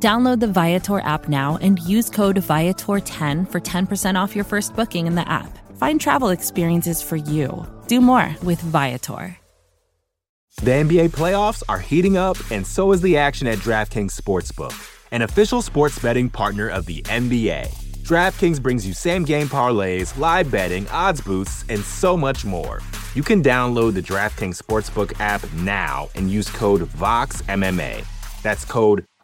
Download the Viator app now and use code Viator10 for 10% off your first booking in the app. Find travel experiences for you. Do more with Viator. The NBA playoffs are heating up, and so is the action at DraftKings Sportsbook, an official sports betting partner of the NBA. DraftKings brings you same-game parlays, live betting, odds boosts, and so much more. You can download the DraftKings Sportsbook app now and use code VOXMMA. That's code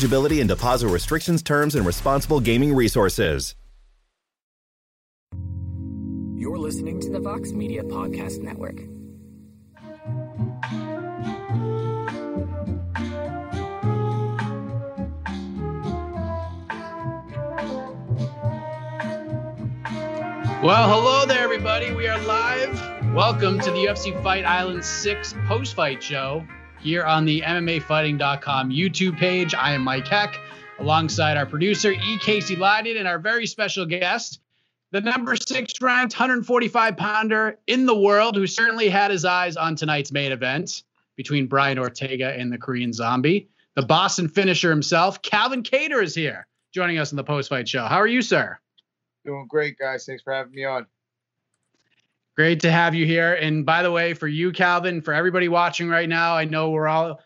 Eligibility and deposit restrictions, terms, and responsible gaming resources. You're listening to the Vox Media Podcast Network. Well, hello there, everybody. We are live. Welcome to the UFC Fight Island 6 post-fight show. Here on the MMAfighting.com YouTube page, I am Mike Heck, alongside our producer, E. Casey Lydon, and our very special guest, the number 6-ranked 145-pounder in the world, who certainly had his eyes on tonight's main event between Brian Ortega and the Korean Zombie. The Boston finisher himself, Calvin Kattar, is here, joining us on the post-fight show. How are you, sir? Doing great, guys. Thanks for having me on. Great to have you here. And by the way, for you, Calvin, for everybody watching right now, I know we're all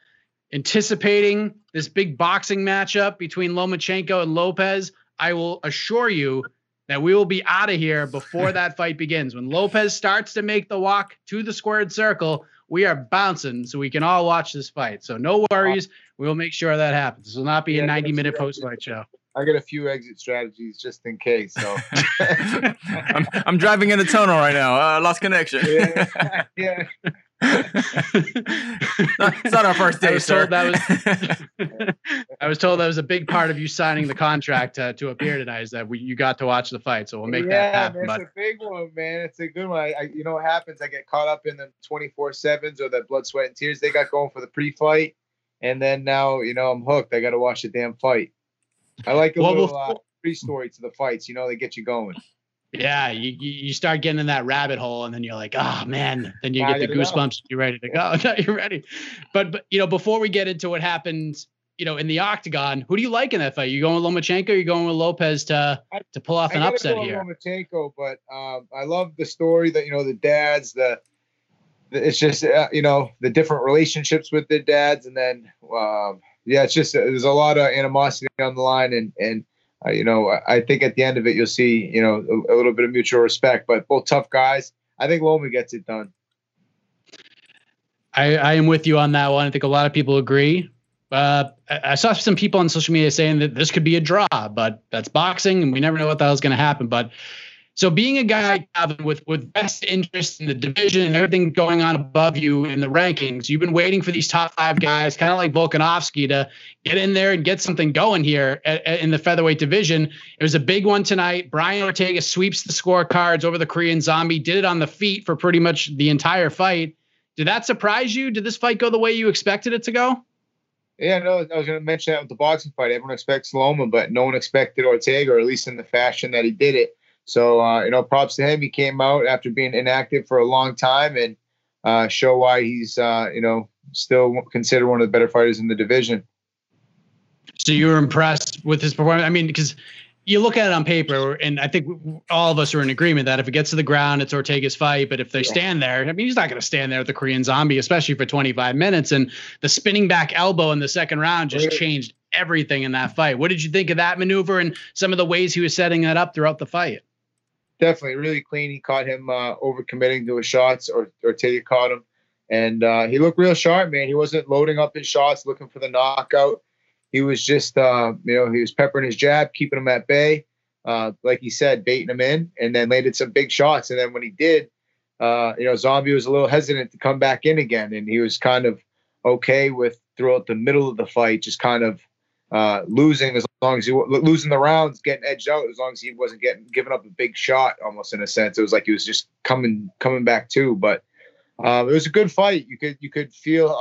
anticipating this big boxing matchup between Lomachenko and Lopez. I will assure you that we will be out of here before that fight begins. When Lopez starts to make the walk to the squared circle, we are bouncing so we can all watch this fight. So no worries. We will make sure that happens. This will not be a 90-minute post-fight show. I got a few exit strategies just in case. So I'm driving in a tunnel right now. Lost connection. Yeah. It's not our first day, sir. I was told that was a big part of you signing the contract to appear tonight, is that you got to watch the fight. So we'll make that happen. Yeah, it's a big one, man. It's a good one. You know what happens? I get caught up in the 24/7s or that blood, sweat, and tears they got going for the pre-fight, and then now I'm hooked. I got to watch the damn fight. I like a little pre-story to the fights. They get you going. Yeah, you start getting in that rabbit hole, and then you're like, oh, man. Then you get the goosebumps. And you're ready to go. Now you're ready. But before we get into what happened, in the octagon, who do you like in that fight? You going with Lomachenko? Or you going with Lopez to pull off an upset here? I gotta go with Lomachenko, but I love the story that the dads, it's just the different relationships with their dads, and then. It's just there's a lot of animosity on the line, and I think at the end of it you'll see a little bit of mutual respect. But both tough guys. I think Loma gets it done. I am with you on that one. I think a lot of people agree. I saw some people on social media saying that this could be a draw, but that's boxing, and we never know what the hell's going to happen. But so being a guy, Calvin, with best interest in the division and everything going on above you in the rankings, you've been waiting for these top five guys, kind of like Volkanovski, to get in there and get something going here in the featherweight division. It was a big one tonight. Brian Ortega sweeps the scorecards over the Korean Zombie, did it on the feet for pretty much the entire fight. Did that surprise you? Did this fight go the way you expected it to go? Yeah, no, I was going to mention that with the boxing fight. Everyone expects Loma, but no one expected Ortega, or at least in the fashion that he did it. So, props to him. He came out after being inactive for a long time and show why he's, still considered one of the better fighters in the division. So you were impressed with his performance? I mean, because you look at it on paper, and I think all of us are in agreement that if it gets to the ground, it's Ortega's fight. But if they stand there, I mean, he's not going to stand there with the Korean Zombie, especially for 25 minutes. And the spinning back elbow in the second round just changed everything in that fight. What did you think of that maneuver and some of the ways he was setting that up throughout the fight? Definitely really clean. He caught him overcommitting to his shots, or Ortega caught him. And he looked real sharp, man. He wasn't loading up his shots, looking for the knockout. He was just, he was peppering his jab, keeping him at bay. Like he said, baiting him in, and then landed some big shots. And then when he did, Zombie was a little hesitant to come back in again. And he was kind of okay with throughout the middle of the fight, just kind of losing as long as he losing the rounds, getting edged out as long as he wasn't giving up a big shot. Almost in a sense, it was like he was just coming back too. But it was a good fight. You could feel.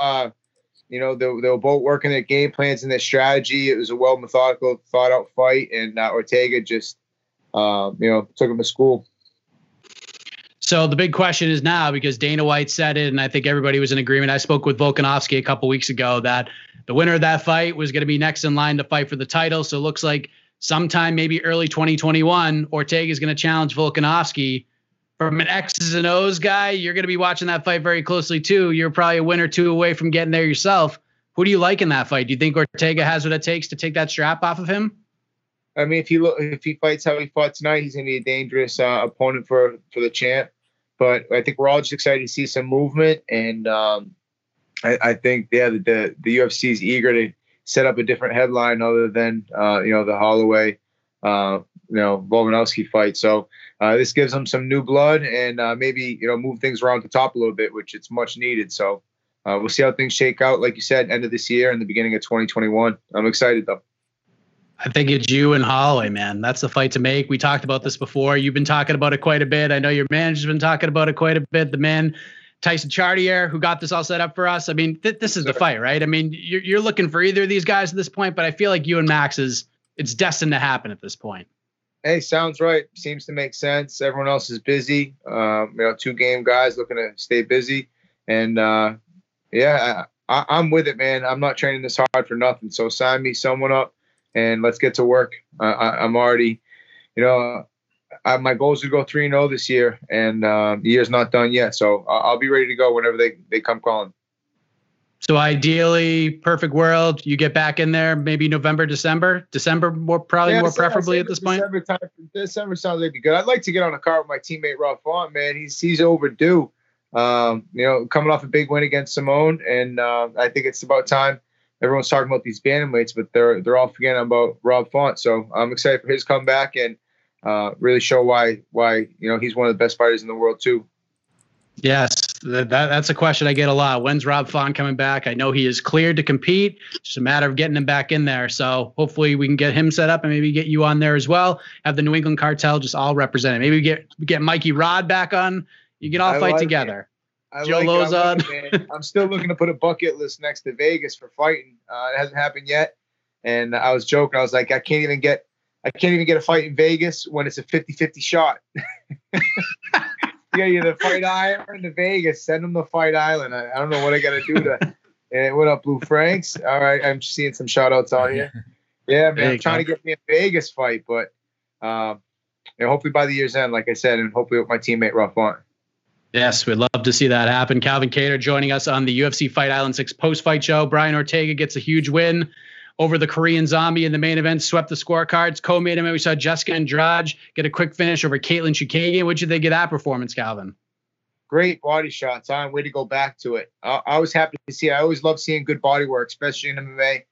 They were both working their game plans and their strategy. It was a well methodical, thought out fight, and Ortega just, took him to school. So the big question is now, because Dana White said it, and I think everybody was in agreement. I spoke with Volkanovski a couple weeks ago that the winner of that fight was going to be next in line to fight for the title. So it looks like sometime maybe early 2021, Ortega is going to challenge Volkanovski. From an X's and O's guy, you're going to be watching that fight very closely too. You're probably a win or two away from getting there yourself. Who do you like in that fight? Do you think Ortega has what it takes to take that strap off of him? I mean, if he fights how he fought tonight, he's going to be a dangerous opponent for the champ. But I think we're all just excited to see some movement, and I think the UFC is eager to set up a different headline other than the Holloway. Volkanovski fight. So this gives them some new blood and maybe, move things around the top a little bit, which it's much needed. So we'll see how things shake out. Like you said, end of this year and the beginning of 2021. I'm excited though. I think it's you and Holloway, man. That's the fight to make. We talked about this before. You've been talking about it quite a bit. I know your manager's been talking about it quite a bit. The man, Tyson Chartier, who got this all set up for us. I mean, this is the fight, right? I mean, you're looking for either of these guys at this point, but I feel like you and Max it's destined to happen at this point. Hey, sounds right. Seems to make sense. Everyone else is busy. Two game guys looking to stay busy, and I'm with it, man. I'm not training this hard for nothing. So sign me someone up, and let's get to work. I'm already, my goal is to go 3-0 this year, and the year's not done yet. So I'll be ready to go whenever they come calling. So ideally, perfect world, you get back in there, maybe November, December. December, preferably at this point. December sounds like good. I'd like to get on a car with my teammate Ralph Vaughn, man. He's overdue. Coming off a big win against Simone, and I think it's about time. Everyone's talking about these bantamweights, but they're all forgetting about Ralph Vaughn. So I'm excited for his comeback and really show why he's one of the best fighters in the world too. Yes. That's a question I get a lot. When's Rob Font coming back? I know he is cleared to compete. It's just a matter of getting him back in there. So hopefully we can get him set up and maybe get you on there as well. Have the New England cartel just all represented. Maybe we get Mikey Rod back on. You can all fight together. Joe Lowe's on. I'm still looking to put a bucket list next to Vegas for fighting. It hasn't happened yet. And I was joking. I was like, I can't even get a fight in Vegas when it's a 50-50 shot. Yeah, the Fight Island to Vegas. Send them to Fight Island. I don't know what I got to do to. What up, Blue Franks? All right, I'm seeing some shout-outs out here. Yeah, man, I'm trying to get me a Vegas fight, but hopefully by the year's end, like I said, and hopefully with my teammate, Ralph Vaughn. Yes, we'd love to see that happen. Calvin Kattar joining us on the UFC Fight Island 6 post-fight show. Brian Ortega gets a huge win over the Korean Zombie in the main event, swept the scorecards, co-made him. We saw Jessica Andrade get a quick finish over Katlyn Chookagian. What did you think of that performance, Calvin? Great body shots. Way to go back to it. I was happy to see it. I always love seeing good body work, especially in MMA.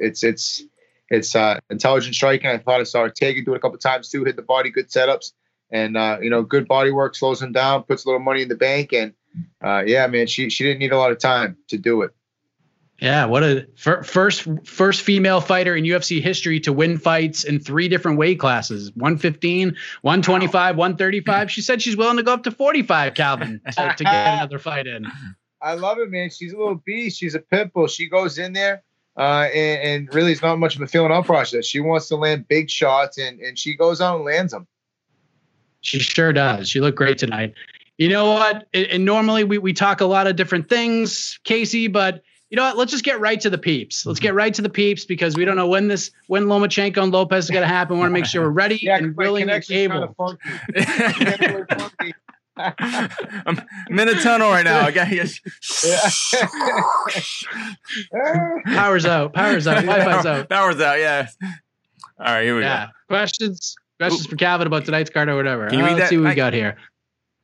It's intelligent striking. I thought I saw Ortega do it a couple times too, hit the body, good setups. And, good body work, slows him down, puts a little money in the bank. And, man, she didn't need a lot of time to do it. Yeah, what a first female fighter in UFC history to win fights in three different weight classes, 115, 125, 135. She said she's willing to go up to 45, Calvin, to get another fight in. I love it, man. She's a little beast. She's a pitbull. She goes in there and really is not much of a feeling-out process. She wants to land big shots, and she goes out and lands them. She sure does. She looked great tonight. You know what? And normally we talk a lot of different things, Casey, but you know what? Let's just get right to the peeps. Let's get right to the peeps because we don't know when Lomachenko and Lopez is going to happen. We want to make sure we're ready and willing and able. Kind of funky. I'm in a tunnel right now. I got Power's out. Wi-Fi's out. Power's out. Yeah. All right. Here we go. Questions for Calvin about tonight's card or whatever. Let's see what we got here.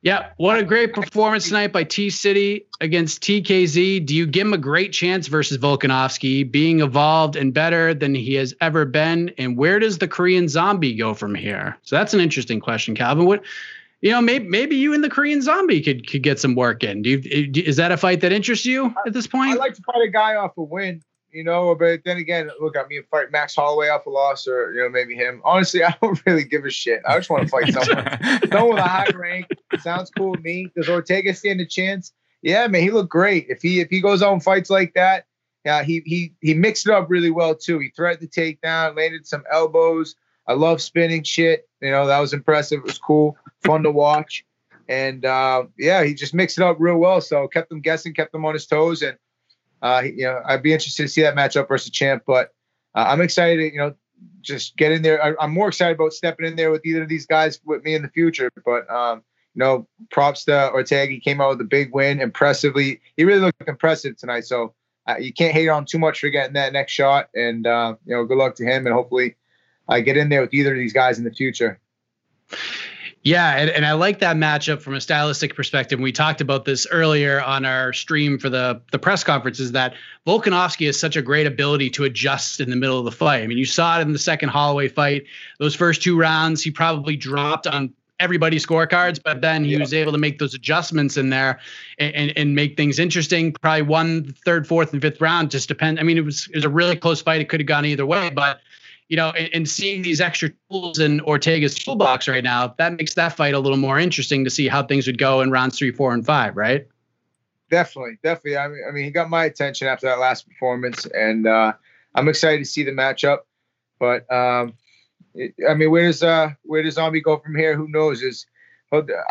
Yep. What a great performance tonight by T-City against TKZ. Do you give him a great chance versus Volkanovski being evolved and better than he has ever been? And where does the Korean Zombie go from here? So that's an interesting question, Calvin. What, you know, maybe you and the Korean Zombie could get some work in. Is that a fight that interests you at this point? I'd like to fight a guy off a win, you know, but then again, look, I mean, fight Max Holloway off a loss or, you know, maybe him. Honestly, I don't really give a shit. I just want to fight someone. Someone with a high rank. Sounds cool to me. Does Ortega stand a chance? Yeah, man, he looked great. If he goes on fights like that, yeah, he mixed it up really well too. He threatened the takedown, landed some elbows. I love spinning shit. You know, that was impressive. It was cool, fun to watch. And yeah, he just mixed it up real well. So kept them guessing, kept them on his toes, and you know, I'd be interested to see that matchup versus champ, but I'm excited to, you know, just get in there. I'm more excited about stepping in there with either of these guys with me in the future, but you know, props to Ortega. He came out with a big win impressively. He really looked impressive tonight. So you can't hate on too much for getting that next shot, and you know, good luck to him, and hopefully I get in there with either of these guys in the future. Yeah, and I like that matchup from a stylistic perspective. We talked about this earlier on our stream for the press conference, is that Volkanovski has such a great ability to adjust in the middle of the fight. I mean, you saw it in the second Holloway fight. Those first two rounds, he probably dropped on everybody's scorecards, but then he was able to make those adjustments in there and make things interesting. Probably won the third, fourth, and fifth round. Just depend. I mean, it was a really close fight. It could have gone either way, but you know, and seeing these extra tools in Ortega's toolbox right now, that makes that fight a little more interesting to see how things would go in rounds 3, 4, and 5, right? Definitely. I mean, he got my attention after that last performance, and I'm excited to see the matchup. But where does Zombie go from here? Who knows?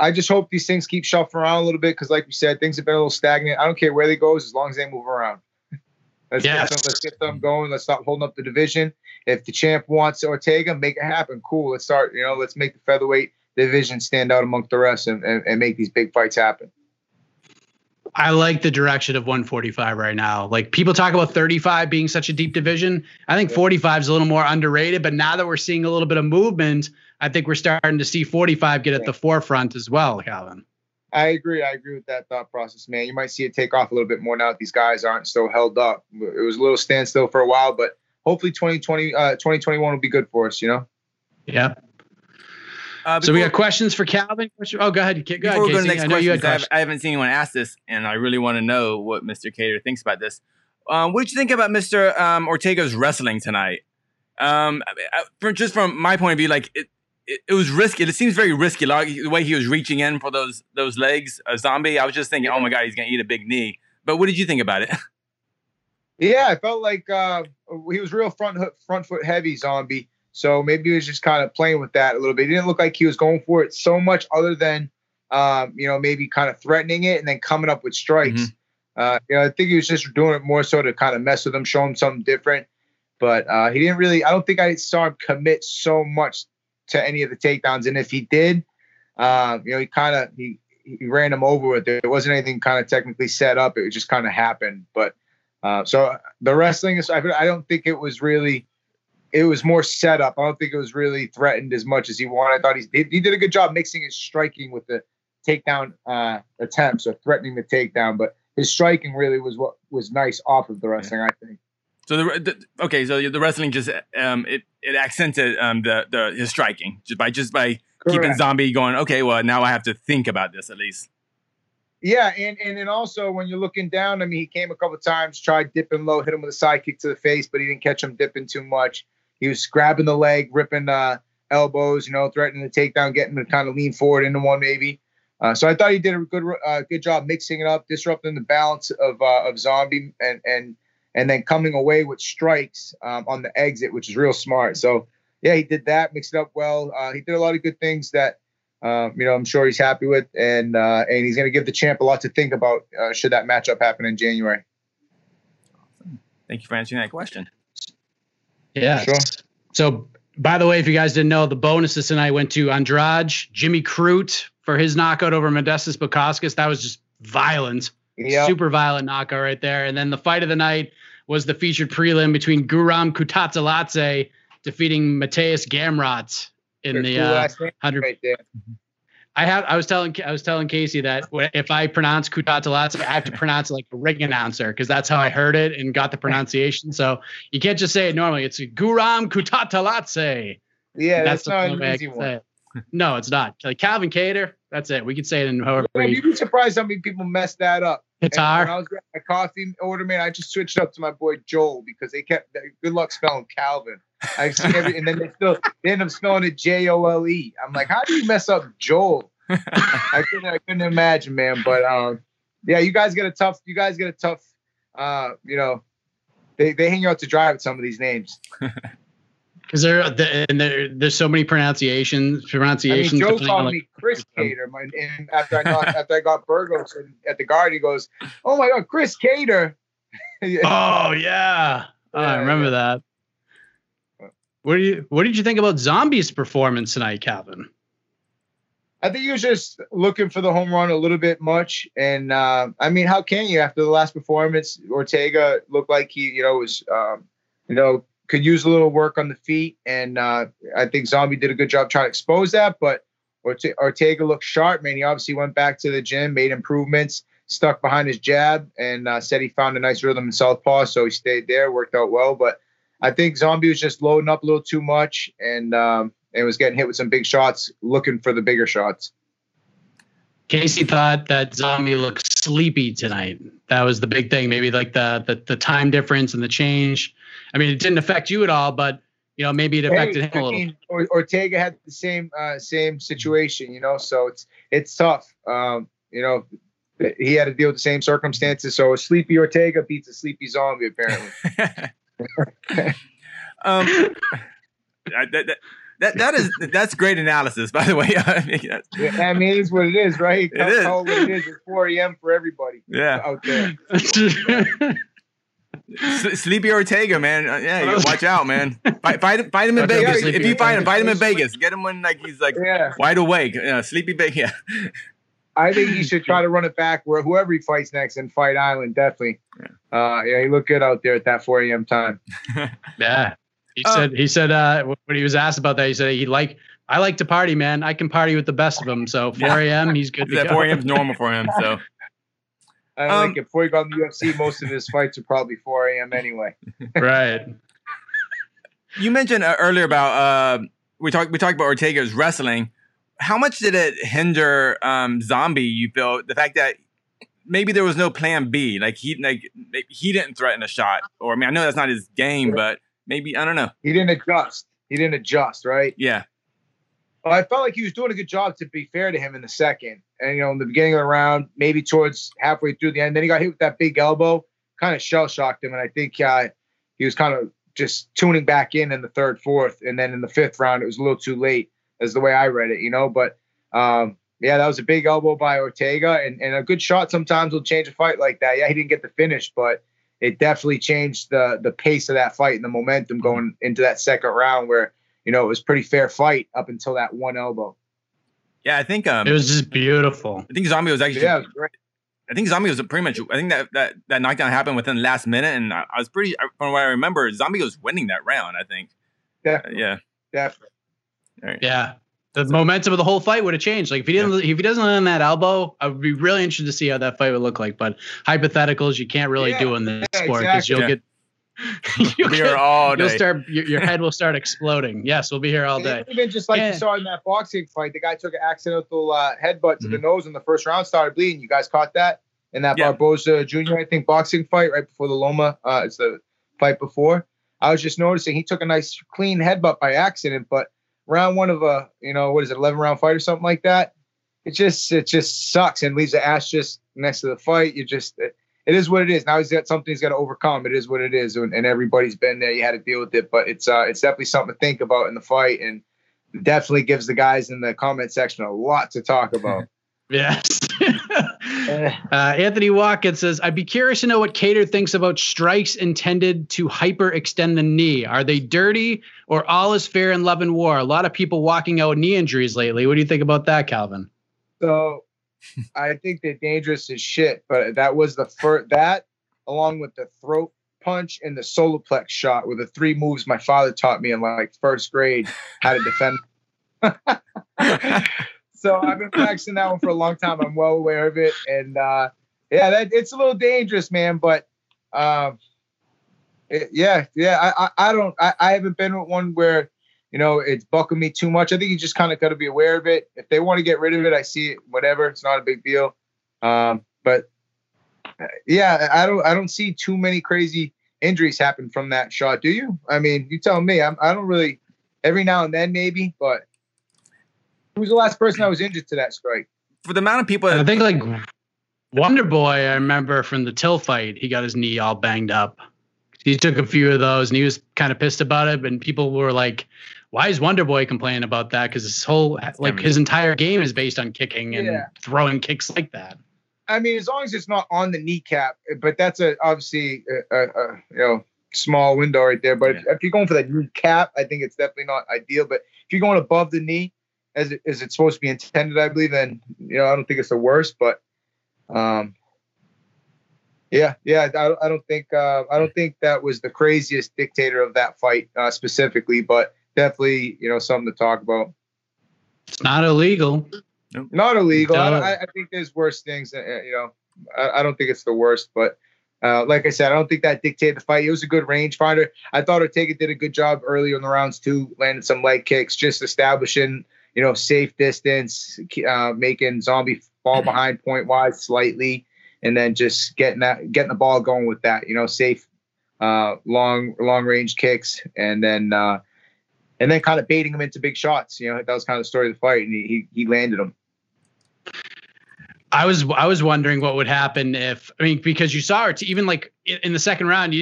I just hope these things keep shuffling around a little bit, because, like we said, things have been a little stagnant. I don't care where they go as long as they move around. Let's get them going. Let's stop holding up the division. If the champ wants Ortega, make it happen. Cool. Let's start, you know, let's make the featherweight division stand out among the rest and make these big fights happen. I like the direction of 145 right now. Like, people talk about 35 being such a deep division. I think 45 is a little more underrated, but now that we're seeing a little bit of movement, I think we're starting to see 45 get at the forefront as well, Calvin. I agree with that thought process, man. You might see it take off a little bit more now that these guys aren't so held up. It was a little standstill for a while, but hopefully 2021 will be good for us, you know? Yeah. So we got questions for Calvin. Oh, go ahead. Go ahead, Casey. I know you had questions. I haven't seen anyone ask this, and I really want to know what Mr. Kattar thinks about this. What did you think about Mr. Ortega's wrestling tonight? Just from my point of view, like, it was risky. It seems very risky. Like, the way he was reaching in for those legs, a Zombie. I was just thinking, oh my God, he's going to eat a big knee. But what did you think about it? Yeah, I felt like he was real front foot heavy, Zombie. So maybe he was just kind of playing with that a little bit. He didn't look like he was going for it so much, other than, you know, maybe kind of threatening it and then coming up with strikes. Mm-hmm. You know, I think he was just doing it more so to kind of mess with him, show him something different. But he didn't really, I don't think I saw him commit so much to any of the takedowns. And if he did, you know, he ran him over with it. There wasn't anything kind of technically set up. It just kind of happened. But so the wrestling is, I don't think it was really, it was more set up. I don't think it was really threatened as much as he wanted. I thought he did a good job mixing his striking with the takedown attempts, or threatening the takedown, but his striking really was what was nice off of the wrestling, I think. So the wrestling just it accented his striking just by Correct. Keeping Zombie going. Okay, well, now I have to think about this at least. Yeah, and then also when you're looking down, I mean, he came a couple of times, tried dipping low, hit him with a sidekick to the face, but he didn't catch him dipping too much. He was grabbing the leg, ripping elbows, you know, threatening the takedown, getting to kind of lean forward into one maybe. So I thought he did a good job mixing it up, disrupting the balance of Zombie, and then coming away with strikes on the exit, which is real smart. So, yeah, he did that, mixed it up well. He did a lot of good things that, you know, I'm sure he's happy with. And he's going to give the champ a lot to think about should that matchup happen in January. Thank you for answering that question. Yeah. Sure. So, by the way, if you guys didn't know, the bonuses tonight went to Andrade, Jimmy Crute for his knockout over Modestas Bukauskas. That was just violent. Yep. Super violent knockout right there. And then the fight of the night was the featured prelim between Guram Kutateladze defeating Mateus Gamrot in the 100. Right there. I was telling Casey that if I pronounce Kutateladze, I have to pronounce it like a ring announcer because that's how I heard it and got the pronunciation. So you can't just say it normally. It's Guram Kutateladze. Yeah, that's not an easy one. No, it's not. Like Calvin Kattar, that's it. We can say it in however. Yeah, you'd be surprised how many people messed that up. Qatar. When I was at my coffee order, man, I just switched up to my boy Joel because they kept good luck spelling Calvin. I see every, and then they end up spelling it Jole. I'm like, how do you mess up Joel? I couldn't imagine, man. But yeah, you guys get a tough. You know, they hang out to dry with some of these names. Because there's so many pronunciations. I mean, Joe called me Chris Cater, and after I got Burgos at the Guard, he goes, "Oh my God, Chris Cater!" Oh yeah, I remember that. What did you think about Zombie's performance tonight, Calvin? I think he was just looking for the home run a little bit much, and I mean, how can you after the last performance? Ortega looked like he, was, could use a little work on the feet. And I think Zombie did a good job trying to expose that. But Ortega looked sharp, man. He obviously went back to the gym, made improvements, stuck behind his jab, and said he found a nice rhythm in southpaw. So he stayed there, worked out well. But I think Zombie was just loading up a little too much and was getting hit with some big shots, looking for the bigger shots. Casey thought that Zombie looked sleepy tonight. That was the big thing. Maybe like the time difference and the change. I mean, it didn't affect you at all, but maybe it affected him a little. Ortega had the same situation, so it's tough. He had to deal with the same circumstances. So a sleepy Ortega beats a sleepy Zombie, apparently. That's great analysis, by the way. I mean, it is what it is, right? It is. It's 4 a.m. for everybody. Yeah. Out there. Sleepy Ortega, man. Yeah, you watch out, man. Fight him in Vegas. If you fight him in Vegas. Get him when he's wide awake. Sleepy big. Yeah. I think he should try to run it back where whoever he fights next in Fight Island, definitely. Yeah. He looked good out there at that 4 a.m. time. Yeah. He said, when he was asked about that, he said, I like to party, man. I can party with the best of them. So 4 a.m., he's good to go. 4 a.m. is normal for him. So I don't think before he got in the UFC, most of his fights are probably 4 a.m. anyway. Right. You mentioned earlier about we talked about Ortega's wrestling. How much did it hinder Zombie? You feel the fact that maybe there was no plan B, he didn't threaten a shot, or I mean I know that's not his game, but maybe I don't know. He didn't adjust, right? Yeah. Well, I felt like he was doing a good job, to be fair to him, in the second. And, in the beginning of the round, maybe towards halfway through the end. Then he got hit with that big elbow, kind of shell-shocked him. And I think he was kind of just tuning back in the third, fourth. And then in the fifth round, it was a little too late, is the way I read it, But, yeah, that was a big elbow by Ortega. And a good shot sometimes will change a fight like that. Yeah, he didn't get the finish, but it definitely changed the pace of that fight and the momentum going into that second round where, it was a pretty fair fight up until that one elbow. Yeah, I think it was just beautiful. I think Zombie was actually. Yeah, it was great. I think Zombie was pretty much. I think that knockdown happened within the last minute, and I was pretty. From what I remember, Zombie was winning that round. I think. Definitely. Yeah. Definitely. Right. Yeah, the momentum of the whole fight would have changed. Like if he doesn't land that elbow, I would be really interested to see how that fight would look like. But hypotheticals, you can't really do in this sport because exactly. You'll get. You'll be here all day. Your head will start exploding. Yes, we'll be here all day. Even just like you saw in that boxing fight, the guy took an accidental headbutt to the nose in the first round, started bleeding. You guys caught that in that Barboza Jr. I think boxing fight right before the Loma. It's the fight before. I was just noticing he took a nice clean headbutt by accident, but round one of a 11 round fight or something like that. It just sucks and leaves the ash just next to the fight. It is what it is. Now he's got something he's got to overcome. It is what it is, and everybody's been there. You had to deal with it, but it's definitely something to think about in the fight, and definitely gives the guys in the comment section a lot to talk about. Yes, Anthony Watkins says, I'd be curious to know what Kattar thinks about strikes intended to hyperextend the knee. Are they dirty or all is fair in love and war? A lot of people walking out with knee injuries lately. What do you think about that, Calvin? So I think they're dangerous as shit, but that was the first, that along with the throat punch and the soloplex shot were the three moves my father taught me in like first grade how to defend. So I've been practicing that one for a long time. I'm well aware of it. And yeah, that it's a little dangerous, man. But I haven't been with one where, you know, it's bucking me too much. I think you just kind of got to be aware of it. If they want to get rid of it, I see it, whatever. It's not a big deal. But yeah, I don't see too many crazy injuries happen from that shot. Do you? I mean, you tell me. I don't really, every now and then maybe, but. Who was the last person that was injured to that strike? For the amount of people, I think like Wonderboy, I remember from the Till fight, he got his knee all banged up. He took a few of those and he was kind of pissed about it. And people were like, why is Wonderboy complaining about that? Because his whole, like his entire game is based on kicking and throwing kicks like that. I mean, as long as it's not on the kneecap, but that's obviously you know, small window right there. But if you're going for that kneecap, I think it's definitely not ideal. But if you're going above the knee, as it's supposed to be intended, I believe, and, you know, I don't think it's the worst, but I don't think that was the craziest dictator of that fight specifically, but definitely, you know, something to talk about. It's not illegal. Nope. Not illegal. I think there's worse things, you know, I don't think it's the worst, but like I said, I don't think that dictated the fight. It was a good range finder. I thought Ortega did a good job earlier in the rounds too, landing some leg kicks, just establishing, you know, safe distance, making Zombie fall behind point wise slightly, and then just getting the ball going with that, you know, safe, long range kicks, and then kind of baiting him into big shots. You know, that was kind of the story of the fight, and he landed him. I was wondering what would happen if, I mean, because you saw it even like in the second round,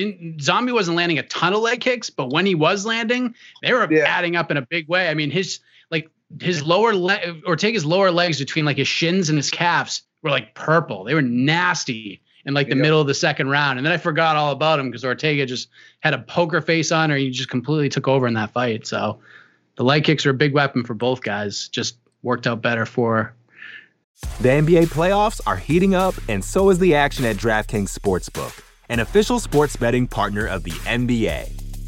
Zombie wasn't landing a ton of leg kicks, but when he was landing, they were adding up in a big way. I mean, his lower leg, Ortega's lower legs between like his shins and his calves were like purple. They were nasty in like the middle of the second round. And then I forgot all about him because Ortega just had a poker face on, or he just completely took over in that fight. So the leg kicks are a big weapon for both guys. Just worked out better for. The NBA playoffs are heating up, and so is the action at DraftKings Sportsbook, an official sports betting partner of the NBA.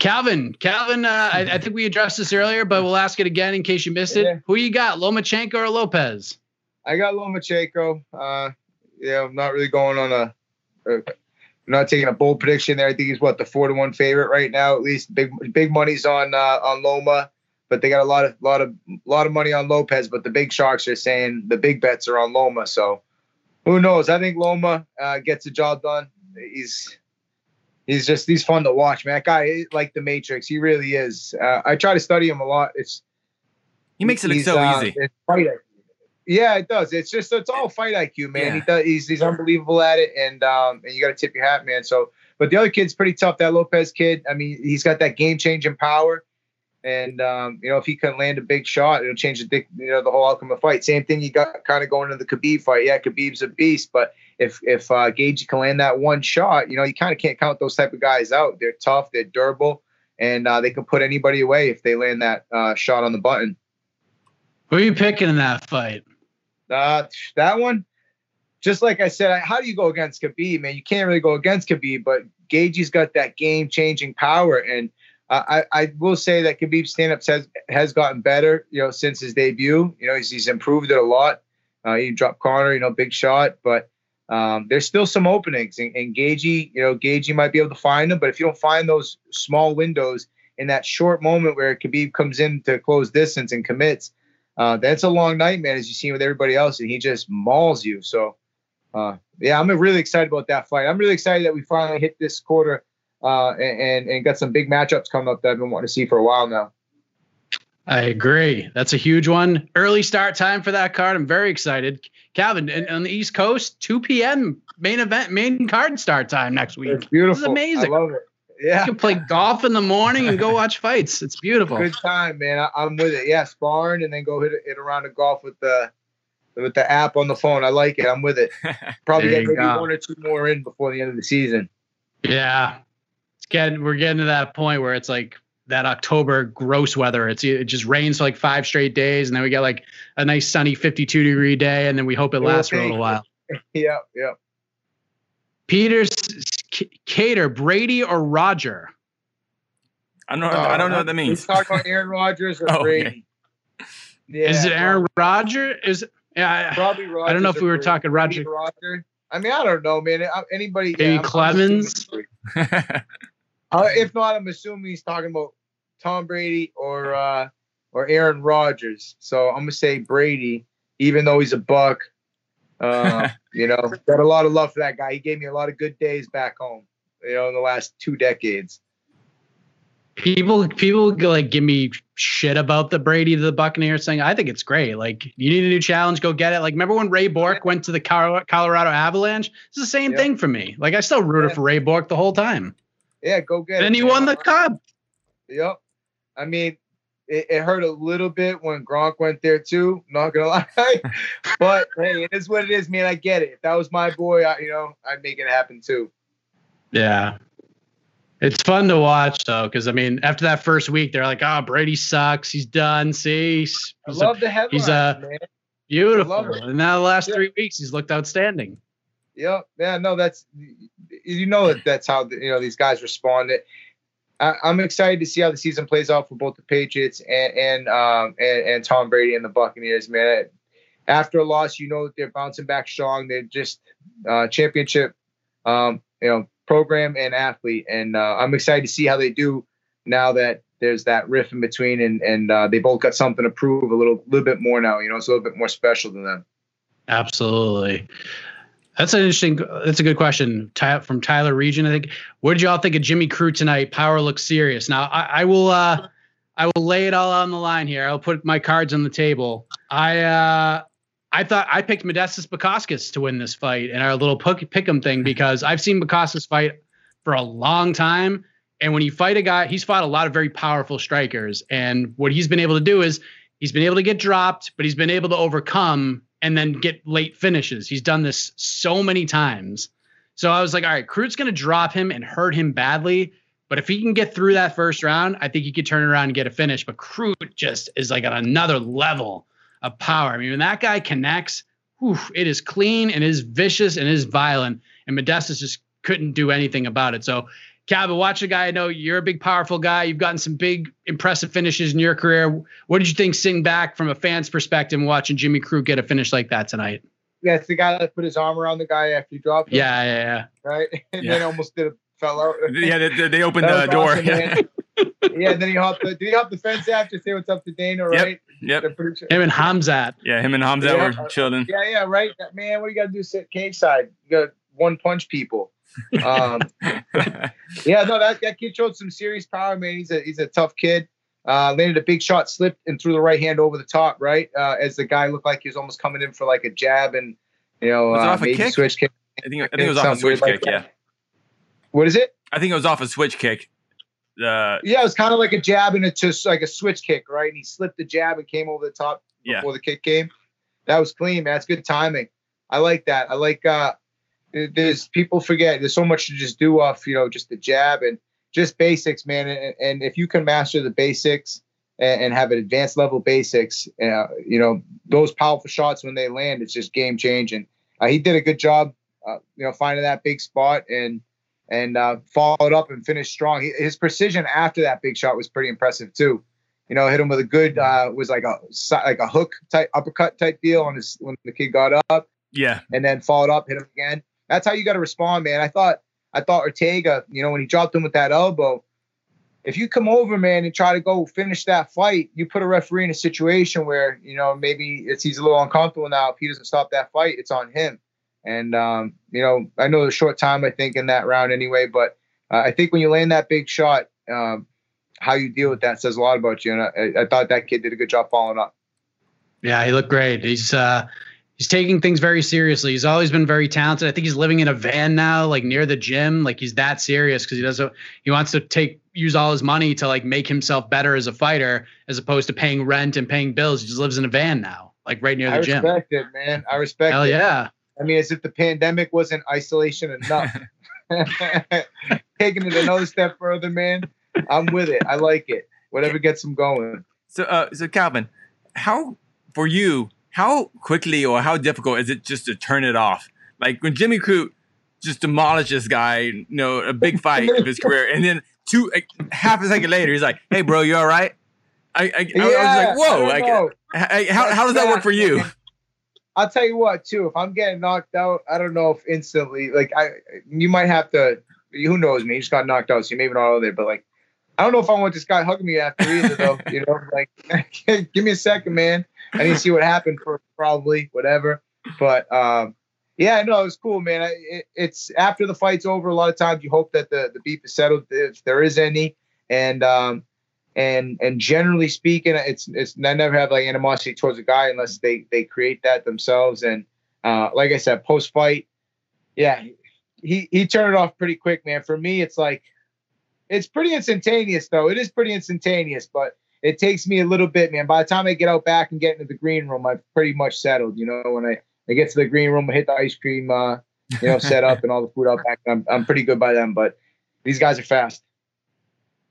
Calvin, I think we addressed this earlier, but we'll ask it again in case you missed it. Yeah. Who you got, Lomachenko or Lopez? I got Lomachenko. I'm not really going on not taking a bold prediction there. I think he's the 4-1 favorite right now. At least big money's on Loma, but they got a lot of money on Lopez. But the big sharks are saying the big bets are on Loma. So who knows? I think Loma gets the job done. He's just, he's fun to watch, man. That guy is like the Matrix. He really is. I try to study him a lot. He makes it look so easy. It's fight IQ. Yeah, it does. It's all fight IQ, man. Yeah. He does. He's unbelievable at it, and you got to tip your hat, man. So, but the other kid's pretty tough. That Lopez kid. I mean, he's got that game changing power, and you know, if he can land a big shot, it'll change the whole outcome of the fight. Same thing you got kind of going into the Khabib fight. Yeah, Khabib's a beast, but if Gaethje can land that one shot, you know, you kind of can't count those type of guys out. They're tough. They're durable, and they can put anybody away if they land that shot on the button. Who are you picking in that fight? That one, just like I said, how do you go against Khabib, man? You can't really go against Khabib, but Gaethje's got that game-changing power, and I will say that Khabib's stand-ups has gotten better, you know, since his debut. You know, he's improved it a lot. He dropped Connor, you know, big shot, but there's still some openings, and Gaethje, you know, Gaethje might be able to find them, but if you don't find those small windows in that short moment where Khabib comes in to close distance and commits, that's a long night, man, as you've seen with everybody else, and he just mauls you. So, yeah, I'm really excited about that fight. I'm really excited that we finally hit this quarter and got some big matchups coming up that I've been wanting to see for a while now. I agree. That's a huge one. Early start time for that card. I'm very excited. Calvin, on the East Coast, 2 p.m. main card start time next week. It's beautiful. This is amazing. I love it. Yeah. You can play golf in the morning and go watch fights. It's beautiful. Good time, man. I'm with it. Yeah, sparring and then go hit a round of golf with the app on the phone. I like it. I'm with it. Probably get maybe one or two more in before the end of the season. Yeah, we're getting to that point where it's like that October gross weather. It just rains for like 5 straight days, and then we get like a nice sunny 52-degree day, and then we hope it lasts for a little while. Yeah. Peter's. Cater, Brady or Roger? I don't know what that means. He's talking about Aaron Rodgers or Brady. Okay. Yeah, is it Aaron Rodgers? Probably Rodgers. I don't know if we were talking Roger. Roger. I mean, I don't know, man. Anybody? Maybe Clemens. If not, I'm assuming he's talking about Tom Brady or Aaron Rodgers. So I'm gonna say Brady, even though he's a Buck. You know, got a lot of love for that guy. He gave me a lot of good days back home, you know, in the last 2 decades. People like give me shit about the Brady to the Buccaneers thing. I think it's great. Like, you need a new challenge, go get it. Like, remember when Ray Bork went to the Colorado Avalanche? It's the same thing for me. Like, I still rooted for Ray Bork the whole time. Yeah, go get it. Then he won the cup. Yep. I mean, it hurt a little bit when Gronk went there too. Not gonna lie, but hey, it is what it is, man. I get it. If that was my boy, I'd make it happen too. Yeah, it's fun to watch though, because I mean, after that first week, they're like, "Oh, Brady sucks. He's done. See, I love the headlines. He's man. Beautiful." And now the last 3 weeks, he's looked outstanding. Yep. Yeah. No, that's that's how these guys respond. I'm excited to see how the season plays out for both the Patriots and Tom Brady and the Buccaneers, man. After a loss, you know that they're bouncing back strong. They're just championship, program and athlete. And I'm excited to see how they do now that there's that rift in between, and they both got something to prove a little bit more now. You know, it's a little bit more special to them. Absolutely. That's a good question from Tyler Region. I think, what did y'all think of Jimmy Crute tonight? Power looks serious. Now I will lay it all on the line here. I'll put my cards on the table. I thought I picked Modestas Bukauskas to win this fight in our little pick'em thing, because I've seen Bukauskas fight for a long time. And when you fight a guy, he's fought a lot of very powerful strikers. And what he's been able to do is he's been able to get dropped, but he's been able to overcome and then get late finishes. He's done this so many times. So I was like, all right, Crute's going to drop him and hurt him badly, but if he can get through that first round, I think he could turn around and get a finish. But Crute just is like on another level of power. I mean, when that guy connects, it is clean and is vicious and is violent, and Modestas just couldn't do anything about it. So Calvin, watch a guy. I know you're a big, powerful guy. You've gotten some big, impressive finishes in your career. What did you think, sitting back from a fan's perspective, watching Jimmy Crute get a finish like that tonight? Yeah, it's the guy that put his arm around the guy after he dropped him. Yeah. Right? And then almost fell out. Yeah, they opened the door. Awesome, yeah, and then he hopped the fence after, say what's up to Dana, right? Yep. Yep. Him and Hamzat. Yeah, him and Hamzat were chilling. Yeah, yeah, right. Man, what do you got to do? Sit cage side. You got to one punch people. Yeah, no, that kid showed some serious power, man. He's a tough kid. Landed a big shot, slipped, and threw the right hand over the top, right? As the guy looked like he was almost coming in for like a jab and, you know, maybe switch kick. I think it was off a switch kick, yeah. What is it? I think it was off a switch kick. Yeah, it was kind of like a jab and just like a switch kick, right? And he slipped the jab and came over the top before the kick came. That was clean, man. That's good timing. I like that. I like there's people forget. There's so much to just do off, you know, just the jab and just basics, man. And if you can master the basics and have an advanced level basics, you know, those powerful shots when they land, it's just game changing. He did a good job, you know, finding that big spot and followed up and finished strong. His precision after that big shot was pretty impressive too. You know, hit him with a good was like a hook type uppercut type deal on his when the kid got up. Yeah, and then followed up, hit him again. That's how you got to respond, man. I thought Ortega, you know, when he dropped him with that elbow, if you come over, man, and try to go finish that fight, you put a referee in a situation where, you know, maybe he's a little uncomfortable now. If he doesn't stop that fight, it's on him. And, you know, I know it was a short time, I think, in that round anyway. But I think when you land that big shot, how you deal with that says a lot about you. And I thought that kid did a good job following up. Yeah, he looked great. He's taking things very seriously. He's always been very talented. I think he's living in a van now, like near the gym. Like he's that serious because he wants to use all his money to like make himself better as a fighter, as opposed to paying rent and paying bills. He just lives in a van now, like right near the gym. I respect it, man. I respect it. Hell yeah. I mean, as if the pandemic wasn't isolation enough. Taking it another step further, man. I'm with it. I like it. Whatever gets them going. So Calvin, how quickly or how difficult is it just to turn it off? Like when Jimmy Crute just demolished this guy, you know, a big fight of his career, and then half a second later, he's like, "Hey, bro, you all right?" I was like, "Whoa!" How does that work for you? I'll tell you what, too. If I'm getting knocked out, I don't know if instantly, like, you might have to. Who knows, man? He just got knocked out, so you may be not out there. But like, I don't know if I want this guy hugging me after either, though. You know, like, give me a second, man. I need to see what happened for probably whatever. But yeah, no, it was cool, man. It's after the fight's over. A lot of times, you hope that the beef is settled if there is any, And generally speaking, it's I never have like animosity towards a guy unless they create that themselves. And like I said, post fight, yeah, he turned it off pretty quick, man. For me, it's like it's pretty instantaneous, though. It is pretty instantaneous, but it takes me a little bit, man. By the time I get out back and get into the green room, I've pretty much settled. You know, when I get to the green room, I hit the ice cream, you know, set up and all the food out back. I'm pretty good by then, but these guys are fast.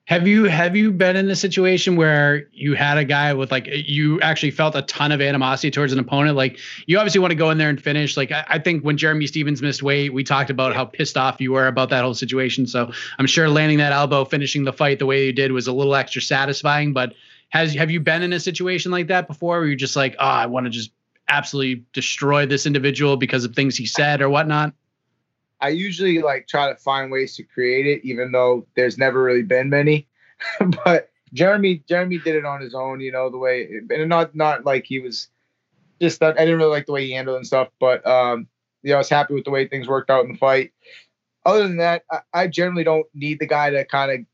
Have you been in a situation where you had a guy with like you actually felt a ton of animosity towards an opponent? Like you obviously want to go in there and finish. Like I think when Jeremy Stevens missed weight, we talked about how pissed off you were about that whole situation. So I'm sure landing that elbow, finishing the fight the way you did was a little extra satisfying. But have you been in a situation like that before where you're just like, oh, I want to just absolutely destroy this individual because of things he said or whatnot? I usually like try to find ways to create it, even though there's never really been many. But Jeremy did it on his own, you know, the way, and not like he was just, I didn't really like the way he handled and stuff, but you know, I was happy with the way things worked out in the fight. Other than that, I generally don't need the guy to kind of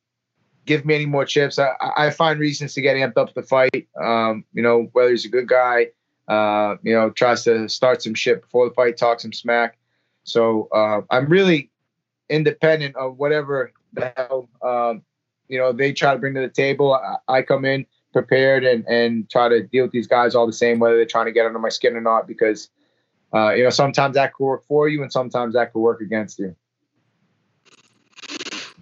give me any more chips. I find reasons to get amped up the fight. You know, whether he's a good guy, you know, tries to start some shit before the fight, talk some smack. So I'm really independent of whatever the hell, you know, they try to bring to the table. I come in prepared and try to deal with these guys all the same, whether they're trying to get under my skin or not, because, you know, sometimes that could work for you and sometimes that could work against you.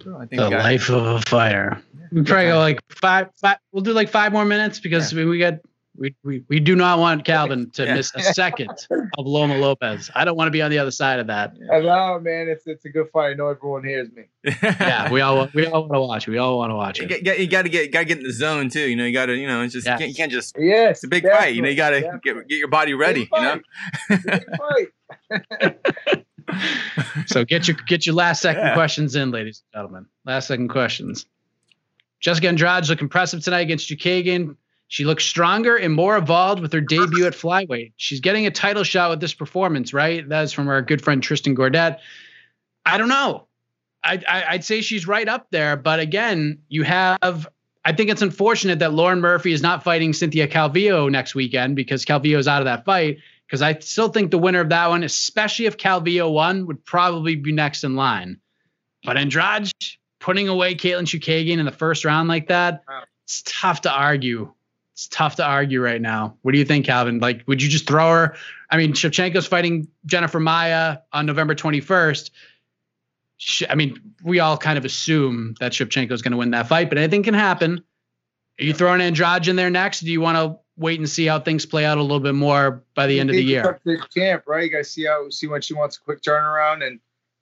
Oh, I think the life of a fighter. We probably go like five. We'll do like 5 more minutes because we got – We do not want Calvin to miss a second of Loma Lopez. I don't want to be on the other side of that. I know, man. It's a good fight. I know everyone hears me. Yeah, we all want to watch. We all want to watch it. You gotta get in the zone too. You know, you gotta, you know, it's just you can't just. Yes, it's a big fight. You know, you gotta get your body ready. You know. Big fight. So get your last second questions in, ladies and gentlemen. Last second questions. Jessica Andrade looked impressive tonight against Chookagian. She looks stronger and more evolved with her debut at flyweight. She's getting a title shot with this performance, right? That is from our good friend Tristan Gordat. I don't know. I'd say she's right up there. But again, you have, I think it's unfortunate that Lauren Murphy is not fighting Cynthia Calvillo next weekend because Calvillo's out of that fight. Because I still think the winner of that one, especially if Calvillo won, would probably be next in line. But Andrade putting away Katlyn Chookagian in the first round like that, it's tough to argue. It's tough to argue right now. What do you think, Calvin? Like, would you just throw her? I mean, Shevchenko's fighting Jennifer Maia on November 21st. I mean, we all kind of assume that Shevchenko's going to win that fight, but anything can happen. Are you throwing Andrade in there next? Do you want to wait and see how things play out a little bit more by the end of the year? This camp, right? You got to see when she wants a quick turnaround.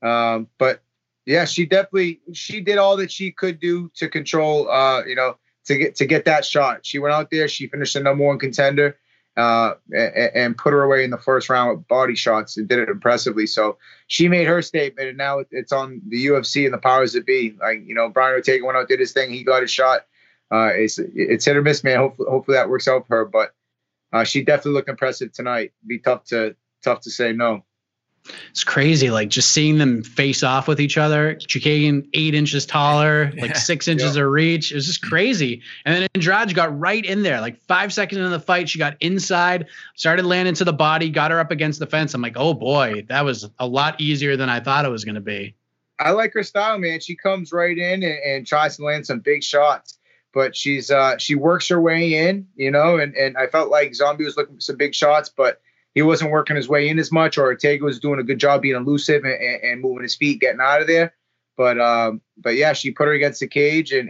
And but yeah, she did all that she could do to control, to get that shot. She went out there, she finished the number one contender and put her away in the first round with body shots and did it impressively. So she made her statement, and now it's on the UFC and the powers that be. Like, you know, Brian Ortega went out, did his thing, he got his shot. It's hit or miss, man. Hopefully that works out for her, but she definitely looked impressive tonight. It'd be tough to say no. It's crazy, like just seeing them face off with each other. Chookagian 8 inches taller, like 6 inches of reach. It was just crazy. And then Andrade got right in there, like 5 seconds into the fight. She got inside, started landing to the body, got her up against the fence. I'm like, oh boy, that was a lot easier than I thought it was going to be. I like her style, man. She comes right in and tries to land some big shots, but she works her way in, you know. And I felt like Zombie was looking for some big shots, but he wasn't working his way in as much, or Ortega was doing a good job being elusive and moving his feet, getting out of there. But yeah, she put her against the cage and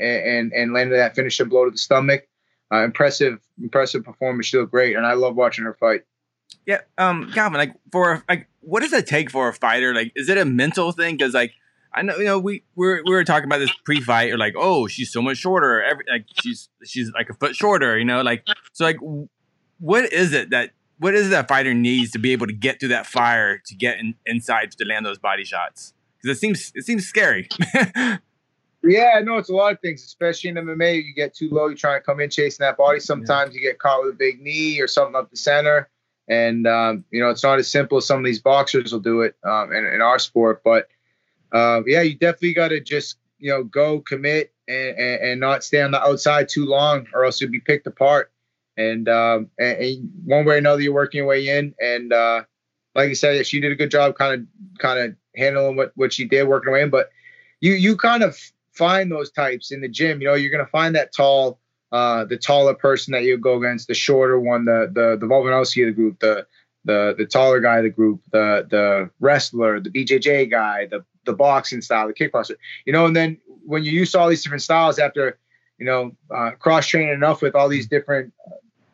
landed that finishing blow to the stomach. Impressive performance. She looked great, and I love watching her fight. Yeah, Calvin, what does it take for a fighter? Like, is it a mental thing? Because like, I know, you know, we were talking about this pre-fight. You're like, oh, she's so much shorter. She's like a foot shorter. You know, like so. Like, what is it that fighter needs to be able to get through that fire to get inside to land those body shots? Because it seems scary. Yeah, no, it's a lot of things, especially in MMA. You get too low, you try to come in chasing that body. Sometimes you get caught with a big knee or something up the center. And, you know, it's not as simple as some of these boxers will do it in our sport. But, yeah, you definitely got to just, you know, go commit and not stay on the outside too long, or else you'll be picked apart. And one way or another, you're working your way in. And like I said, she did a good job kind of handling what she did, working her way in. But you kind of find those types in the gym. You know, you're going to find that tall, the taller person that you go against, the shorter one, the Volkanovski of the group, the taller guy of the group, the wrestler, the BJJ guy, the boxing style, the kickboxer. You know, and then when you're used to all these different styles after, you know, cross-training enough with all these different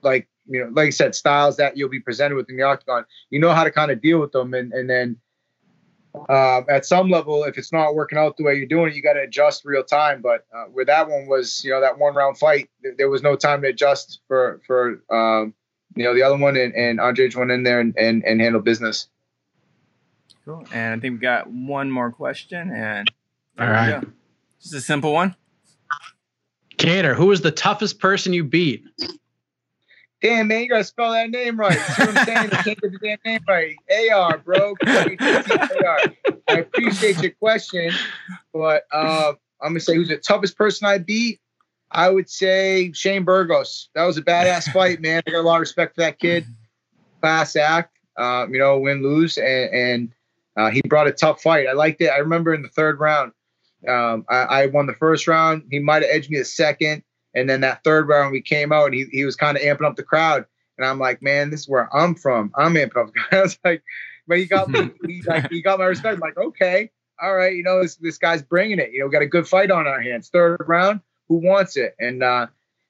like I said, styles that you'll be presented with in the octagon, you know how to kind of deal with them. And then at some level, if it's not working out the way you're doing it, you got to adjust real time. But where that one was, you know, that one round fight, there was no time to adjust for you know, the other one, and Andrade went in there and handled business. Cool. And I think we got one more question, and all right, just a simple one. Cater, who was the toughest person you beat? Damn, man, you gotta spell that name right. See what I'm saying? I can't get the damn name right. AR, bro. I appreciate your question, but I'm gonna say who's the toughest person I beat? I would say Shane Burgos. That was a badass fight, man. I got a lot of respect for that kid. Class act, you know, win, lose, and he brought a tough fight. I liked it. I remember in the third round, I won the first round. He might have edged me the second. And then that third round, we came out, and he was kind of amping up the crowd. And I'm like, man, this is where I'm from. I'm amping up the crowd. I was like, but he got me. He got my respect. I'm like, okay, all right. You know, this guy's bringing it. You know, we got a good fight on our hands. Third round, who wants it? And,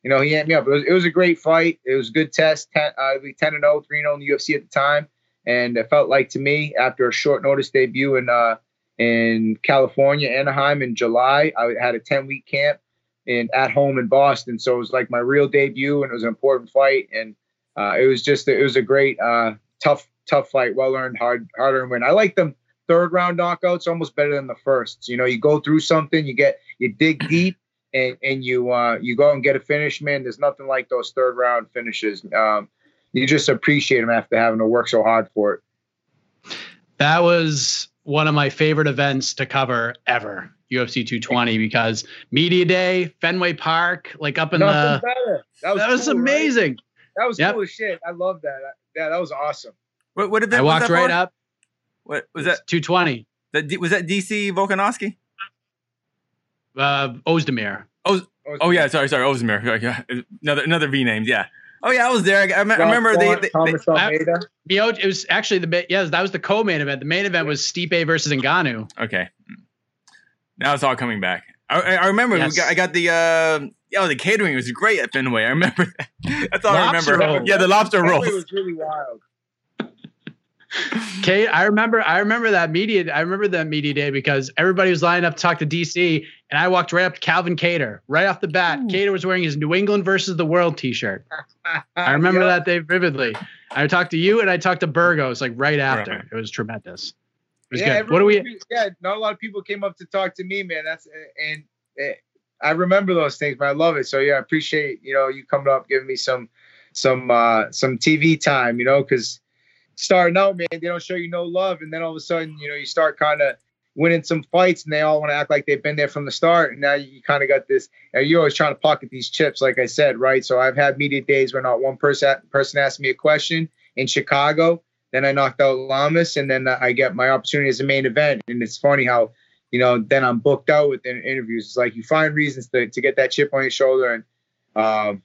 you know, he amped me up. It was a great fight. It was a good test. 10-0, 3-0 in the UFC at the time. And it felt like, to me, after a short notice debut in California, Anaheim in July, I had a 10-week camp at home in Boston. So it was like my real debut, and it was an important fight. And it was a great, tough fight. Well-earned, hard-earned win. I like them third round knockouts almost better than the first. You know, you go through something, you dig deep, and you go and get a finish, man. There's nothing like those third round finishes. You just appreciate them after having to work so hard for it. That was one of my favorite events to cover ever, UFC 220, because media day, Fenway Park, like up in nothing better. That was cool, amazing. Right? That was cool as shit. I love that. Yeah, that was awesome. What did that? I walked that right up. What was that? 220. Was that DC Volkanovski? Ozdemir. Oh yeah, sorry, Ozdemir. Another V names, yeah. Oh yeah, I was there. I remember it was actually that was the co-main event. The main event was Stipe versus Ngannou. Okay, now it's all coming back. I remember I got the the catering was great at Fenway. I remember that. That's all I remember. Roll. Yeah, the lobster rolls. It was really wild. Kate, I remember that media day because everybody was lining up to talk to DC, and I walked right up to Calvin Kattar right off the bat. Ooh. Kattar was wearing his New England versus the World T-shirt. I remember that day vividly. I talked to you, and I talked to Burgos like right after. Right. It was tremendous. It was good. What do we? Yeah, not a lot of people came up to talk to me, man. I remember those things, but I love it. So yeah, I appreciate you coming up, giving me some TV time, because. Starting out, man, they don't show you no love, and then all of a sudden, you start kind of winning some fights, and they all want to act like they've been there from the start. And now you kind of got this. And you're always trying to pocket these chips, like I said, right? So I've had media days where not one person asked me a question in Chicago. Then I knocked out Lamas, and then I get my opportunity as a main event. And it's funny how then I'm booked out with interviews. It's like you find reasons to get that chip on your shoulder, and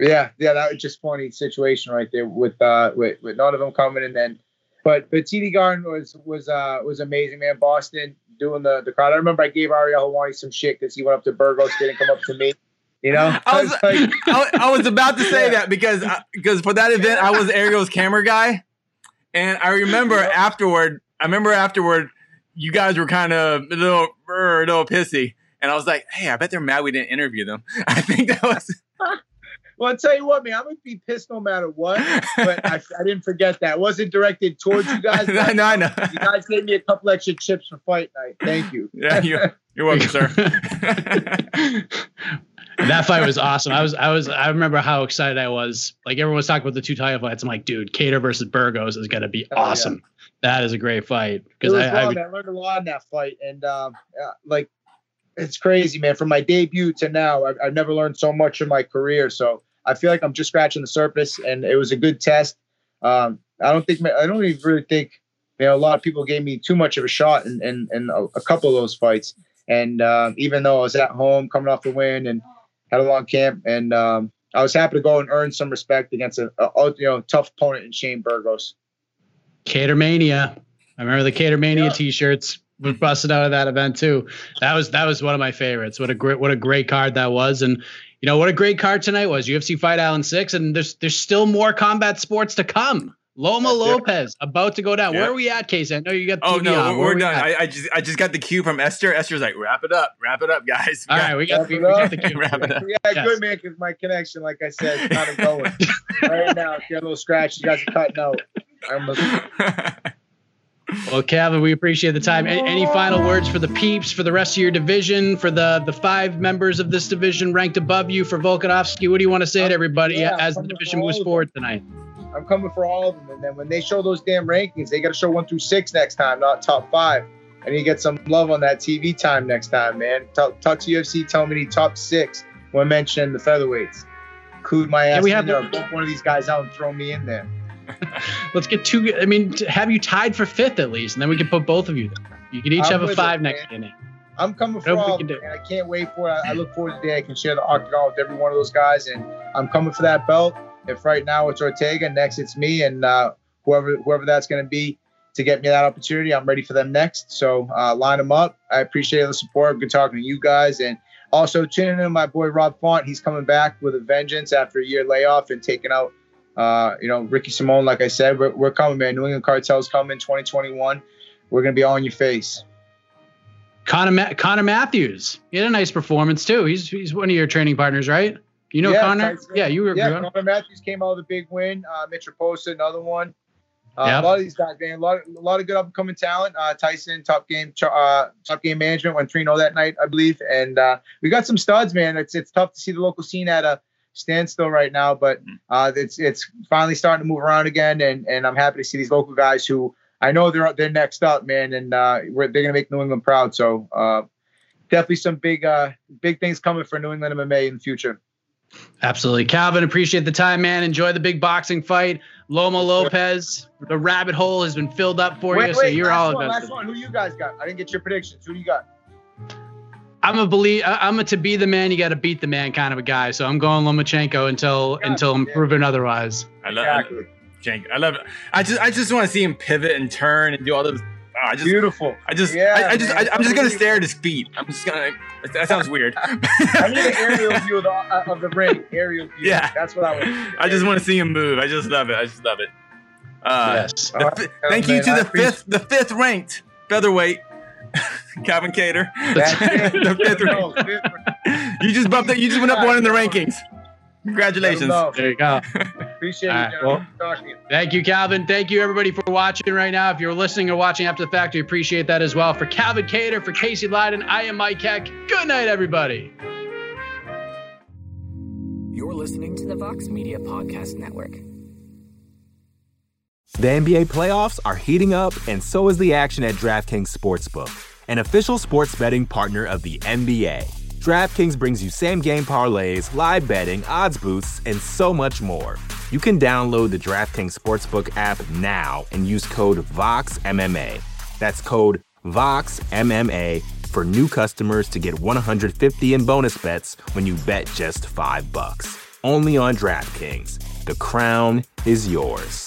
that was just funny situation right there with none of them coming, and then, but TD Garden was amazing, man. Boston doing the crowd. I remember I gave Ariel Helwani some shit because he went up to Burgos, didn't come up to me. I was about to say that because for that event I was Ariel's camera guy, and I remember afterward you guys were kind of a little pissy, and I was like, hey, I bet they're mad we didn't interview them. I think that was. Well, I'll tell you what, man, I'm going to be pissed no matter what, but I didn't forget that. It wasn't directed towards you guys. No, I know. You guys gave me a couple extra chips for fight night. Thank you. Yeah, you're welcome, sir. That fight was awesome. I remember how excited I was. Like, everyone was talking about the two title fights. I'm like, dude, Kattar versus Burgos is going to be awesome. Yeah. That is a great fight. I learned a lot in that fight. And, it's crazy, man. From my debut to now, I've never learned so much in my career. So I feel like I'm just scratching the surface, and it was a good test. I don't really think a lot of people gave me too much of a shot in a couple of those fights. And even though I was at home coming off the win and had a long camp, and I was happy to go and earn some respect against a tough opponent in Shane Burgos. Catermania. I remember the Catermania T-shirts. We busted out of that event too. That was one of my favorites. What a great card that was, and what a great card tonight was. UFC Fight Island 6, and there's still more combat sports to come. Lopez about to go down. Yeah. Where are we at, Casey? I know you got. The TV on. We're done. I just got the cue from Esther. Esther's like, wrap it up, guys. We got the cue. Wrap it up. Good man, because my connection, like I said, is kind of going right now. If you have a little scratch, you guys are cutting out. Well, Calvin, we appreciate the time. Any final words for the peeps, for the rest of your division, for the five members of this division ranked above you, for Volkanovski? What do you want to say to everybody as the division moves forward tonight? I'm coming for all of them. And then when they show those damn rankings, they got to show 1 through 6 next time, not top 5. And you get some love on that TV time next time, man. Talk to UFC, tell me the top 6 when mentioning the featherweights. Include my ass in there. Book one of these guys out and throw me in there. Let's get two. I mean, have you tied for 5th at least, and then we can put both of you there. You can each have a 5 next inning. I'm coming for all of them. I can't wait for it. I look forward to the day I can share the octagon with every one of those guys, and I'm coming for that belt. If right now it's Ortega, next it's me, and whoever that's going to be to get me that opportunity, I'm ready for them next. So line them up. I appreciate the support. Good talking to you guys, and also tuning in my boy Rob Font. He's coming back with a vengeance after a year layoff and taking out. Ricky Simone, like I said, we're coming, man. New England Cartel's coming 2021. We're going to be all in your face. Connor Matthews, he had a nice performance too. He's one of your training partners, right? Connor? Tyson. Yeah, you were. Yeah, Connor Matthews came out with a big win. Mitch Raposa, another one. A lot of these guys, man, a lot of good up-and-coming talent. Tyson, top game management went 3-0 that night, I believe. And we got some studs, man. It's tough to see the local scene at a standstill right now, but it's finally starting to move around again. And I'm happy to see these local guys who I know they're next up, man. And they're going to make New England proud. So definitely some big things coming for New England MMA in the future. Absolutely. Calvin, appreciate the time, man. Enjoy the big boxing fight. Loma Lopez, the rabbit hole has been filled up for you. So you're all invested. Last one. Who you guys got? I didn't get your predictions. Who do you got? To be the man, you got to beat the man kind of a guy. So I'm going Lomachenko until I'm proven otherwise. I love Lomachenko. I love it. I just want to see him pivot and turn and do all those. Beautiful. I'm just gonna stare at his feet. I'm just gonna. That sounds weird. I need an aerial view of the ring. Aerial view. Yeah, that's what I want. I just want to see him move. I just love it. Yes. Thank you to the fifth ranked featherweight, Calvin Kattar. The fifth ranked. You just bumped it. You just went up one in the rankings. Congratulations. There you go. Appreciate it. Well, thank you, Calvin. Thank you, everybody, for watching right now. If you're listening or watching after the fact, we appreciate that as well. For Calvin Kattar, for Casey Lydon, I am Mike Heck. Good night, everybody. You're listening to the Vox Media Podcast Network. The NBA playoffs are heating up, and so is the action at DraftKings Sportsbook, an official sports betting partner of the NBA. DraftKings brings you same-game parlays, live betting, odds boosts, and so much more. You can download the DraftKings Sportsbook app now and use code VOXMMA. That's code VOXMMA for new customers to get $150 in bonus bets when you bet just $5. Only on DraftKings. The crown is yours.